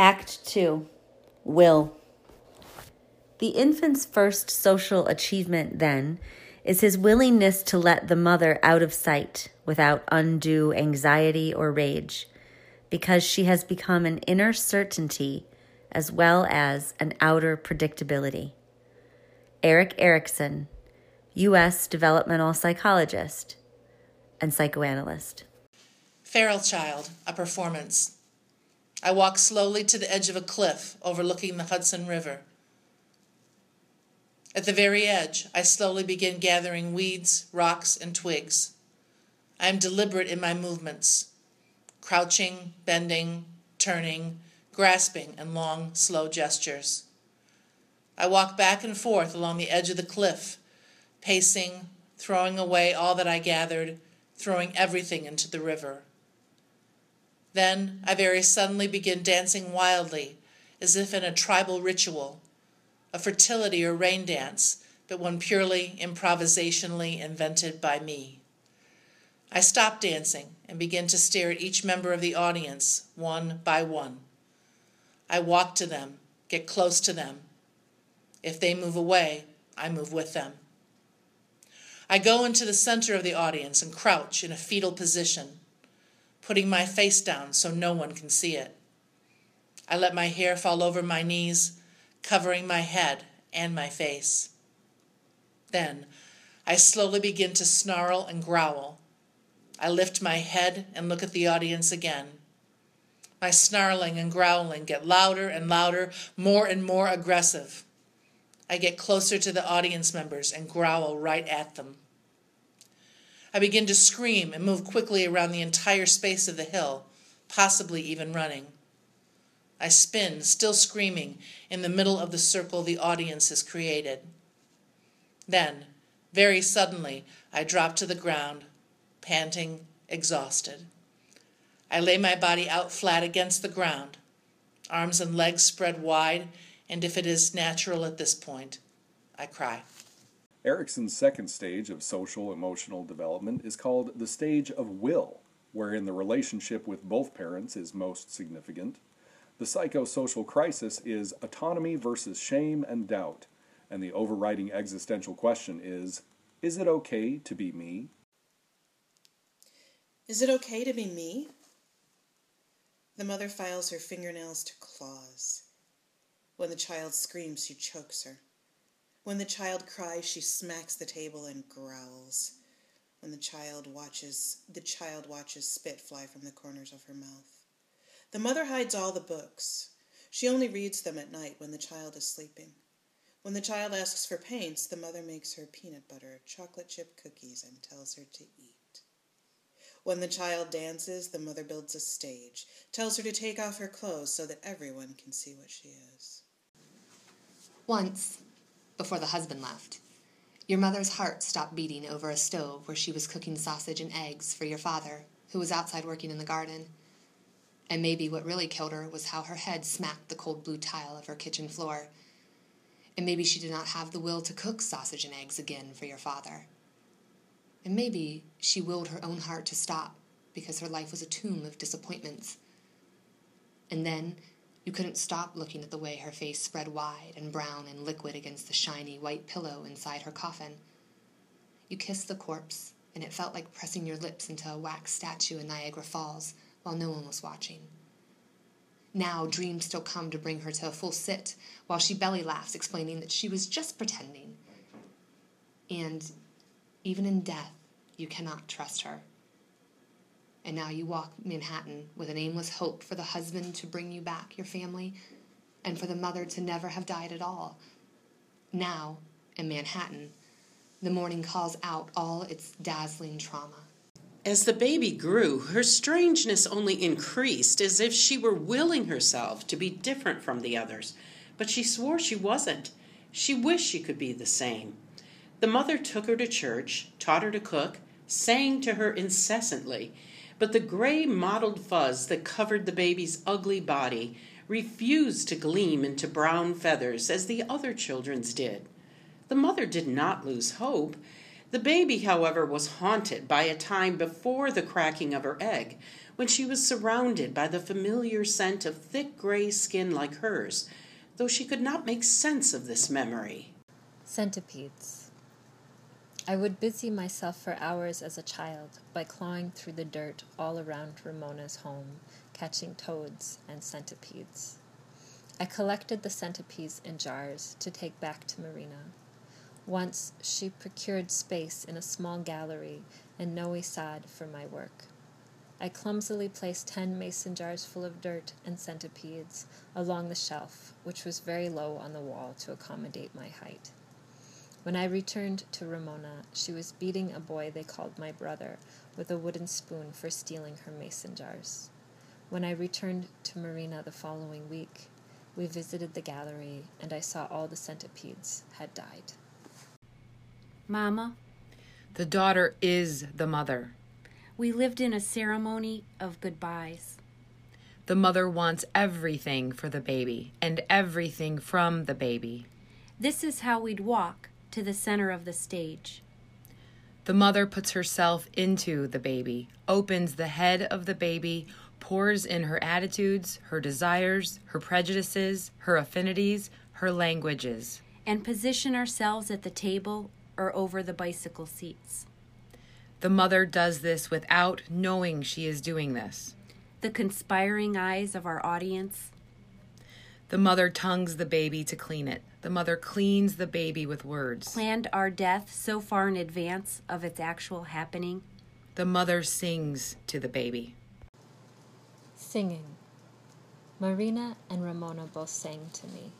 Act 2, Will. The infant's first social achievement, then, is his willingness to let the mother out of sight without undue anxiety or rage, because she has become an inner certainty as well as an outer predictability. Erik Erikson, U.S. developmental psychologist and psychoanalyst. Feral Child, a performance. I walk slowly to the edge of a cliff overlooking the Hudson River. At the very edge, I slowly begin gathering weeds, rocks, and twigs. I am deliberate in my movements, crouching, bending, turning, grasping in long, slow gestures. I walk back and forth along the edge of the cliff, pacing, throwing away all that I gathered, throwing everything into the river. Then I very suddenly begin dancing wildly, as if in a tribal ritual, a fertility or rain dance, but one purely improvisationally invented by me. I stop dancing and begin to stare at each member of the audience, one by one. I walk to them, get close to them. If they move away, I move with them. I go into the center of the audience and crouch in a fetal position, putting my face down so no one can see it. I let my hair fall over my knees, covering my head and my face. Then I slowly begin to snarl and growl. I lift my head and look at the audience again. My snarling and growling get louder and louder, more and more aggressive. I get closer to the audience members and growl right at them. I begin to scream and move quickly around the entire space of the hill, possibly even running. I spin, still screaming, in the middle of the circle the audience has created. Then, very suddenly, I drop to the ground, panting, exhausted. I lay my body out flat against the ground, arms and legs spread wide, and if it is natural at this point, I cry. Erikson's second stage of social emotional development is called the stage of will, wherein the relationship with both parents is most significant. The psychosocial crisis is autonomy versus shame and doubt, and the overriding existential question is it okay to be me? Is it okay to be me? The mother files her fingernails to claws. When the child screams, she chokes her. When the child cries, she smacks the table and growls. When the child watches spit fly from the corners of her mouth. The mother hides all the books. She only reads them at night when the child is sleeping. When the child asks for paints, the mother makes her peanut butter, chocolate chip cookies, and tells her to eat. When the child dances, the mother builds a stage, tells her to take off her clothes so that everyone can see what she is. Once, before the husband left, your mother's heart stopped beating over a stove where she was cooking sausage and eggs for your father, who was outside working in the garden. And maybe what really killed her was how her head smacked the cold blue tile of her kitchen floor. And maybe she did not have the will to cook sausage and eggs again for your father. And maybe she willed her own heart to stop because her life was a tomb of disappointments. And then you couldn't stop looking at the way her face spread wide and brown and liquid against the shiny white pillow inside her coffin. You kissed the corpse, and it felt like pressing your lips into a wax statue in Niagara Falls while no one was watching. Now dreams still come to bring her to a full sit while she belly laughs, explaining that she was just pretending. And even in death, you cannot trust her. And now you walk Manhattan with an aimless hope for the husband to bring you back your family and for the mother to never have died at all. Now, in Manhattan, the morning calls out all its dazzling trauma. As the baby grew, her strangeness only increased, as if she were willing herself to be different from the others. But she swore she wasn't. She wished she could be the same. The mother took her to church, taught her to cook, sang to her incessantly, but the gray mottled fuzz that covered the baby's ugly body refused to gleam into brown feathers as the other children's did. The mother did not lose hope. The baby, however, was haunted by a time before the cracking of her egg, when she was surrounded by the familiar scent of thick gray skin like hers, though she could not make sense of this memory. Centipedes. I would busy myself for hours as a child by clawing through the dirt all around Ramona's home, catching toads and centipedes. I collected the centipedes in jars to take back to Marina. Once she procured space in a small gallery in Novi Sad for my work. I clumsily placed 10 mason jars full of dirt and centipedes along the shelf, which was very low on the wall to accommodate my height. When I returned to Ramona, she was beating a boy they called my brother with a wooden spoon for stealing her mason jars. When I returned to Marina the following week, we visited the gallery and I saw all the centipedes had died. Mama. The daughter is the mother. We lived in a ceremony of goodbyes. The mother wants everything for the baby and everything from the baby. This is how we'd walk to the center of the stage. The mother puts herself into the baby, opens the head of the baby, pours in her attitudes, her desires, her prejudices, her affinities, her languages. And position ourselves at the table or over the bicycle seats. The mother does this without knowing she is doing this. The conspiring eyes of our audience. The mother tongues the baby to clean it. The mother cleans the baby with words. Planned our death so far in advance of its actual happening. The mother sings to the baby. Singing. Marina and Ramona both sang to me.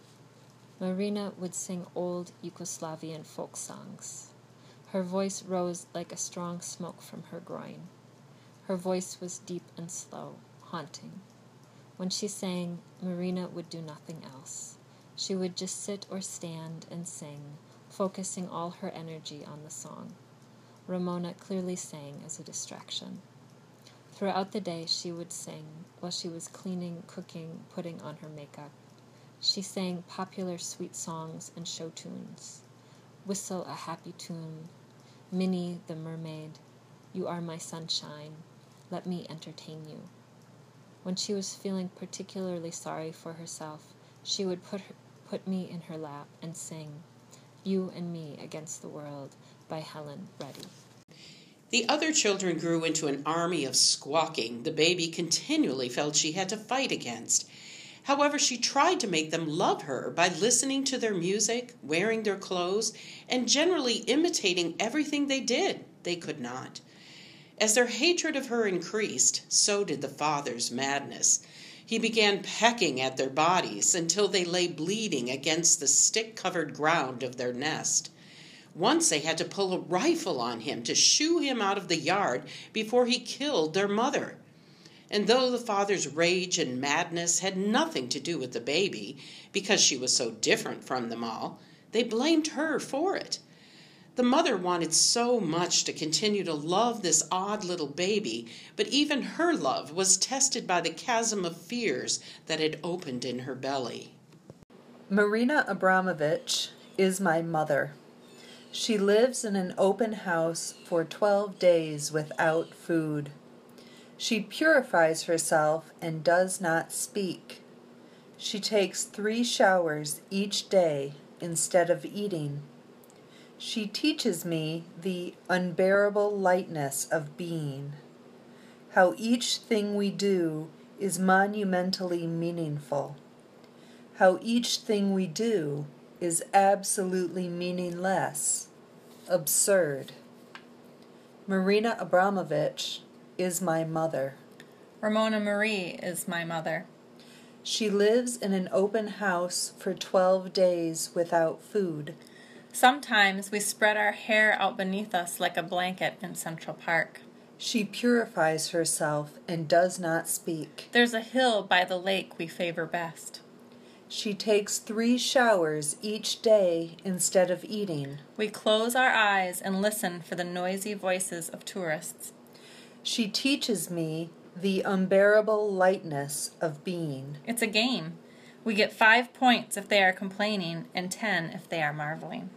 Marina would sing old Yugoslavian folk songs. Her voice rose like a strong smoke from her groin. Her voice was deep and slow, haunting. When she sang, Marina would do nothing else. She would just sit or stand and sing, focusing all her energy on the song. Ramona clearly sang as a distraction. Throughout the day, she would sing while she was cleaning, cooking, putting on her makeup. She sang popular sweet songs and show tunes. Whistle a happy tune. Minnie the mermaid. You are my sunshine. Let me entertain you. When she was feeling particularly sorry for herself, she would put me in her lap and sing You and Me Against the World by Helen Reddy. The other children grew into an army of squawking the baby continually felt she had to fight against. However, she tried to make them love her by listening to their music, wearing their clothes, and generally imitating everything they did. They could not. As their hatred of her increased, so did the father's madness. He began pecking at their bodies until they lay bleeding against the stick-covered ground of their nest. Once they had to pull a rifle on him to shoo him out of the yard before he killed their mother. And though the father's rage and madness had nothing to do with the baby, because she was so different from them all, they blamed her for it. The mother wanted so much to continue to love this odd little baby, but even her love was tested by the chasm of fears that had opened in her belly. Marina Abramović is my mother. She lives in an open house for 12 days without food. She purifies herself and does not speak. She takes 3 showers each day instead of eating. She teaches me the unbearable lightness of being, how each thing we do is monumentally meaningful, how each thing we do is absolutely meaningless, absurd. Marina Abramović is my mother. Ramona Marie is my mother. She lives in an open house for 12 days without food. Sometimes we spread our hair out beneath us like a blanket in Central Park. She purifies herself and does not speak. There's a hill by the lake we favor best. She takes 3 showers each day instead of eating. We close our eyes and listen for the noisy voices of tourists. She teaches me the unbearable lightness of being. It's a game. We get 5 points if they are complaining and 10 if they are marveling.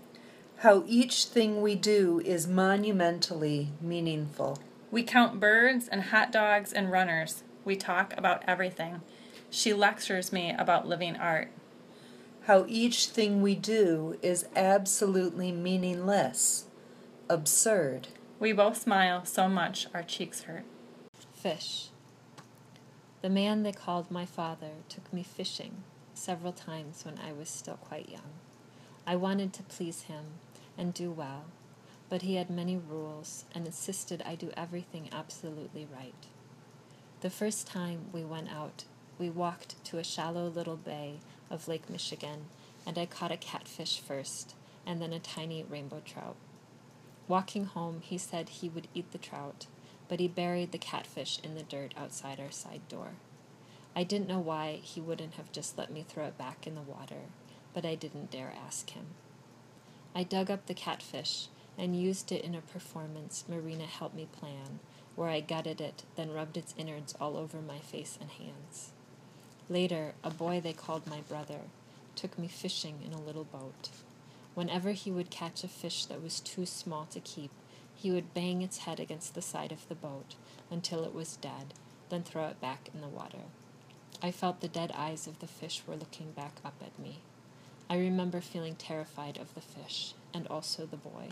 How each thing we do is monumentally meaningful. We count birds and hot dogs and runners. We talk about everything. She lectures me about living art. How each thing we do is absolutely meaningless, absurd. We both smile so much our cheeks hurt. Fish. The man they called my father took me fishing several times when I was still quite young. I wanted to please him and do well, but he had many rules and insisted I do everything absolutely right. The first time we went out, we walked to a shallow little bay of Lake Michigan, and I caught a catfish first, and then a tiny rainbow trout. Walking home, he said he would eat the trout, but he buried the catfish in the dirt outside our side door. I didn't know why he wouldn't have just let me throw it back in the water, but I didn't dare ask him. I dug up the catfish and used it in a performance Marina helped me plan, where I gutted it, then rubbed its innards all over my face and hands. Later, a boy they called my brother took me fishing in a little boat. Whenever he would catch a fish that was too small to keep, he would bang its head against the side of the boat until it was dead, then throw it back in the water. I felt the dead eyes of the fish were looking back up at me. I remember feeling terrified of the fish, and also the boy.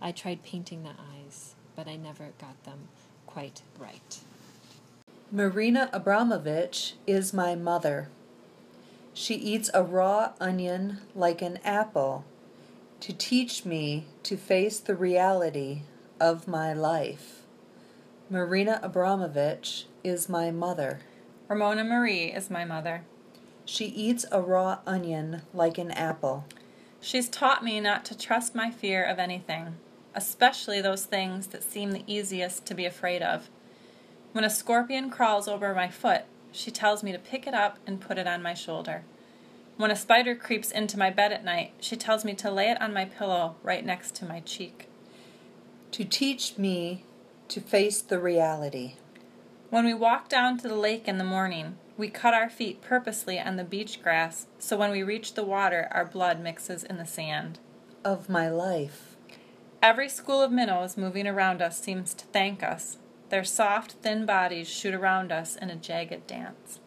I tried painting the eyes, but I never got them quite right. Marina Abramović is my mother. She eats a raw onion like an apple to teach me to face the reality of my life. Marina Abramović is my mother. Ramona Marie is my mother. She eats a raw onion like an apple. She's taught me not to trust my fear of anything, especially those things that seem the easiest to be afraid of. When a scorpion crawls over my foot, she tells me to pick it up and put it on my shoulder. When a spider creeps into my bed at night, she tells me to lay it on my pillow right next to my cheek. To teach me to face the reality. When we walk down to the lake in the morning, we cut our feet purposely on the beach grass, so when we reach the water, our blood mixes in the sand. Of my life. Every school of minnows moving around us seems to thank us. Their soft, thin bodies shoot around us in a jagged dance.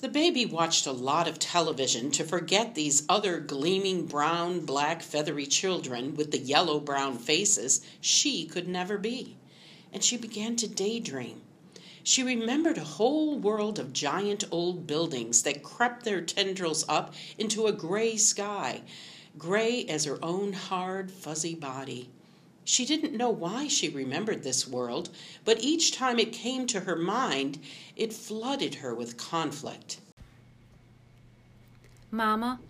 The baby watched a lot of television to forget these other gleaming brown, black, feathery children with the yellow-brown faces she could never be. And she began to daydream. She remembered a whole world of giant old buildings that crept their tendrils up into a gray sky, gray as her own hard, fuzzy body. She didn't know why she remembered this world, but each time it came to her mind, it flooded her with conflict. Mama.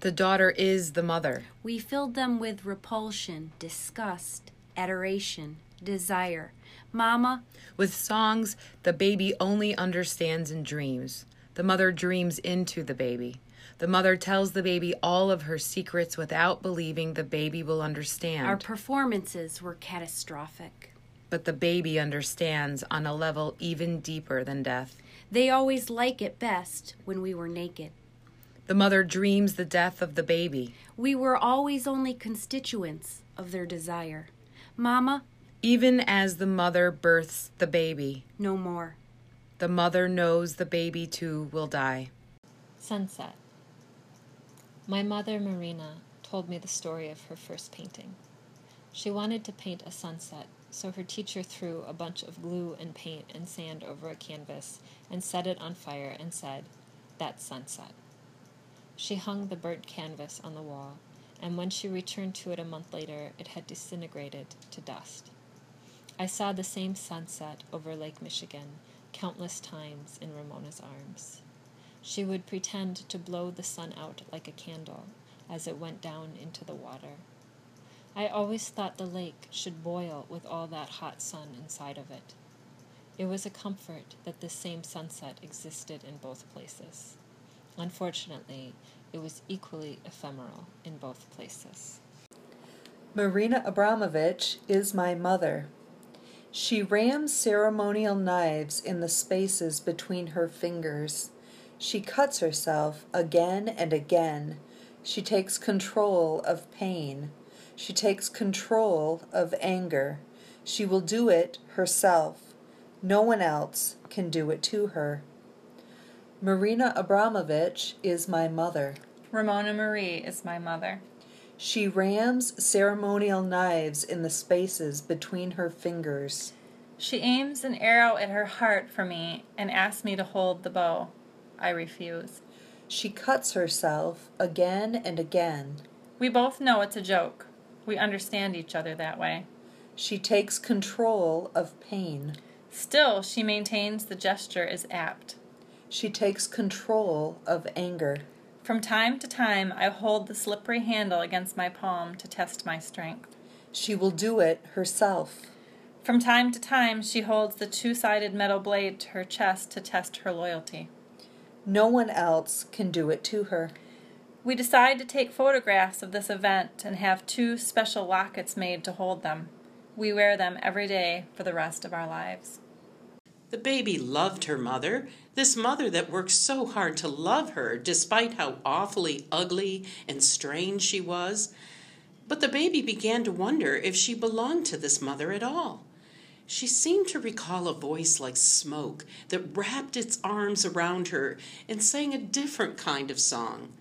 The daughter is the mother. We filled them with repulsion, disgust, adoration, desire. Mama. With songs the baby only understands in dreams. The mother dreams into the baby. The mother tells the baby all of her secrets without believing the baby will understand. Our performances were catastrophic. But the baby understands on a level even deeper than death. They always like it best when we were naked. The mother dreams the death of the baby. We were always only constituents of their desire. Mama. Even as the mother births the baby. No more. The mother knows the baby too will die. Sunset. My mother, Marina, told me the story of her first painting. She wanted to paint a sunset, so her teacher threw a bunch of glue and paint and sand over a canvas and set it on fire and said, "That's sunset." She hung the burnt canvas on the wall, and when she returned to it a month later, it had disintegrated to dust. I saw the same sunset over Lake Michigan countless times in Ramona's arms. She would pretend to blow the sun out like a candle as it went down into the water. I always thought the lake should boil with all that hot sun inside of it. It was a comfort that this same sunset existed in both places. Unfortunately, it was equally ephemeral in both places. Marina Abramović is my mother. She rams ceremonial knives in the spaces between her fingers. She cuts herself again and again. She takes control of pain. She takes control of anger. She will do it herself. No one else can do it to her. Marina Abramović is my mother. Ramona Marie is my mother. She rams ceremonial knives in the spaces between her fingers. She aims an arrow at her heart for me and asks me to hold the bow. I refuse. She cuts herself again and again. We both know it's a joke. We understand each other that way. She takes control of pain. Still, she maintains the gesture is apt. She takes control of anger. From time to time, I hold the slippery handle against my palm to test my strength. She will do it herself. From time to time, she holds the two-sided metal blade to her chest to test her loyalty. No one else can do it to her. We decide to take photographs of this event and have two special lockets made to hold them. We wear them every day for the rest of our lives. The baby loved her mother, this mother that worked so hard to love her despite how awfully ugly and strange she was. But the baby began to wonder if she belonged to this mother at all. She seemed to recall a voice like smoke that wrapped its arms around her and sang a different kind of song.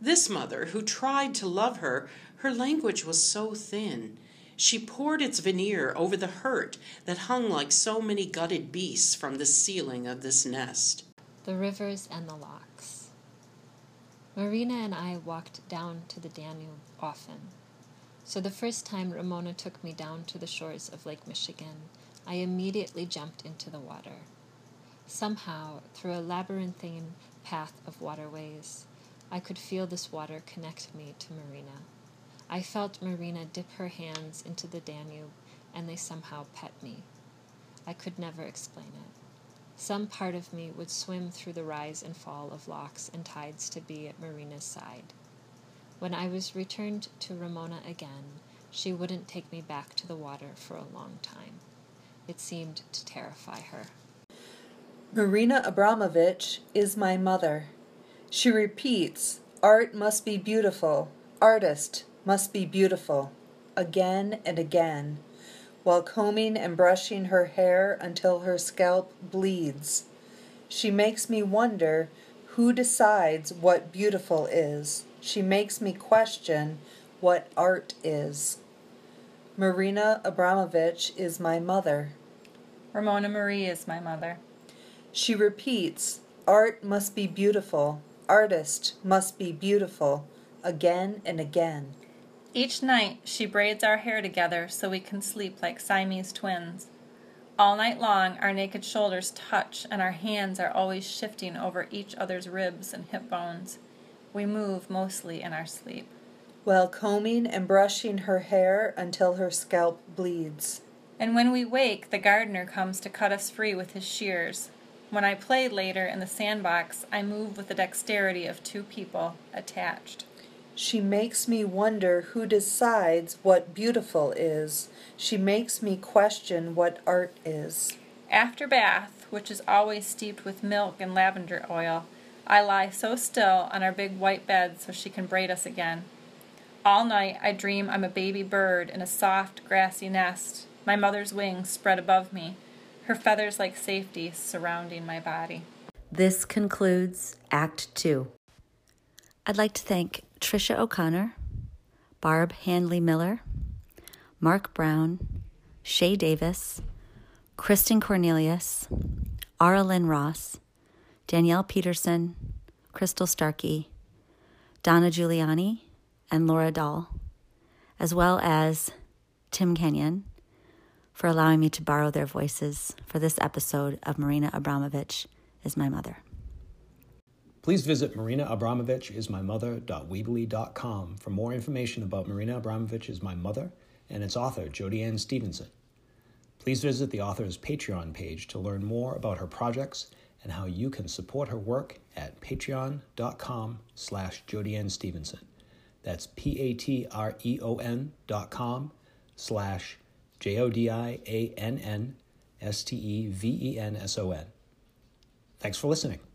This mother, who tried to love her, her language was so thin. She poured its veneer over the hurt that hung like so many gutted beasts from the ceiling of this nest. The rivers and the locks. Marina and I walked down to the Danube often. So the first time Ramona took me down to the shores of Lake Michigan, I immediately jumped into the water. Somehow, through a labyrinthine path of waterways, I could feel this water connect me to Marina. I felt Marina dip her hands into the Danube, and they somehow pet me. I could never explain it. Some part of me would swim through the rise and fall of locks and tides to be at Marina's side. When I was returned to Ramona again, she wouldn't take me back to the water for a long time. It seemed to terrify her. Marina Abramović is my mother. She repeats, "Art must be beautiful, artist must be beautiful," again and again, while combing and brushing her hair until her scalp bleeds. She makes me wonder who decides what beautiful is. She makes me question what art is. Marina Abramović is my mother. Ramona Marie is my mother. She repeats, "Art must be beautiful, artist must be beautiful," again and again. Each night she braids our hair together so we can sleep like Siamese twins. All night long our naked shoulders touch and our hands are always shifting over each other's ribs and hip bones. We move mostly in our sleep. While combing and brushing her hair until her scalp bleeds. And when we wake, the gardener comes to cut us free with his shears. When I play later in the sandbox, I move with the dexterity of two people attached. She makes me wonder who decides what beautiful is. She makes me question what art is. After bath, which is always steeped with milk and lavender oil, I lie so still on our big white bed so she can braid us again. All night I dream I'm a baby bird in a soft, grassy nest, my mother's wings spread above me, her feathers like safety surrounding my body. This concludes Act 2. I'd like to thank Tricia O'Connor, Barb Handley Miller, Mark Brown, Shea Davis, Kristen Cornelius, Ara Lynn Ross, Danielle Peterson, Crystal Starkey, Donna Giuliani, and Laura Dahl, as well as Tim Kenyon, for allowing me to borrow their voices for this episode of Marina Abramović is My Mother. Please visit marinaabramovicismymother.weebly.com for more information about Marina Abramović is My Mother and its author, Jodi Ann Stevenson. Please visit the author's Patreon page to learn more about her projects and how you can support her work at patreon.com/JodiAnnStevenson. That's patreon.com/JodiAnnStevenson. Thanks for listening.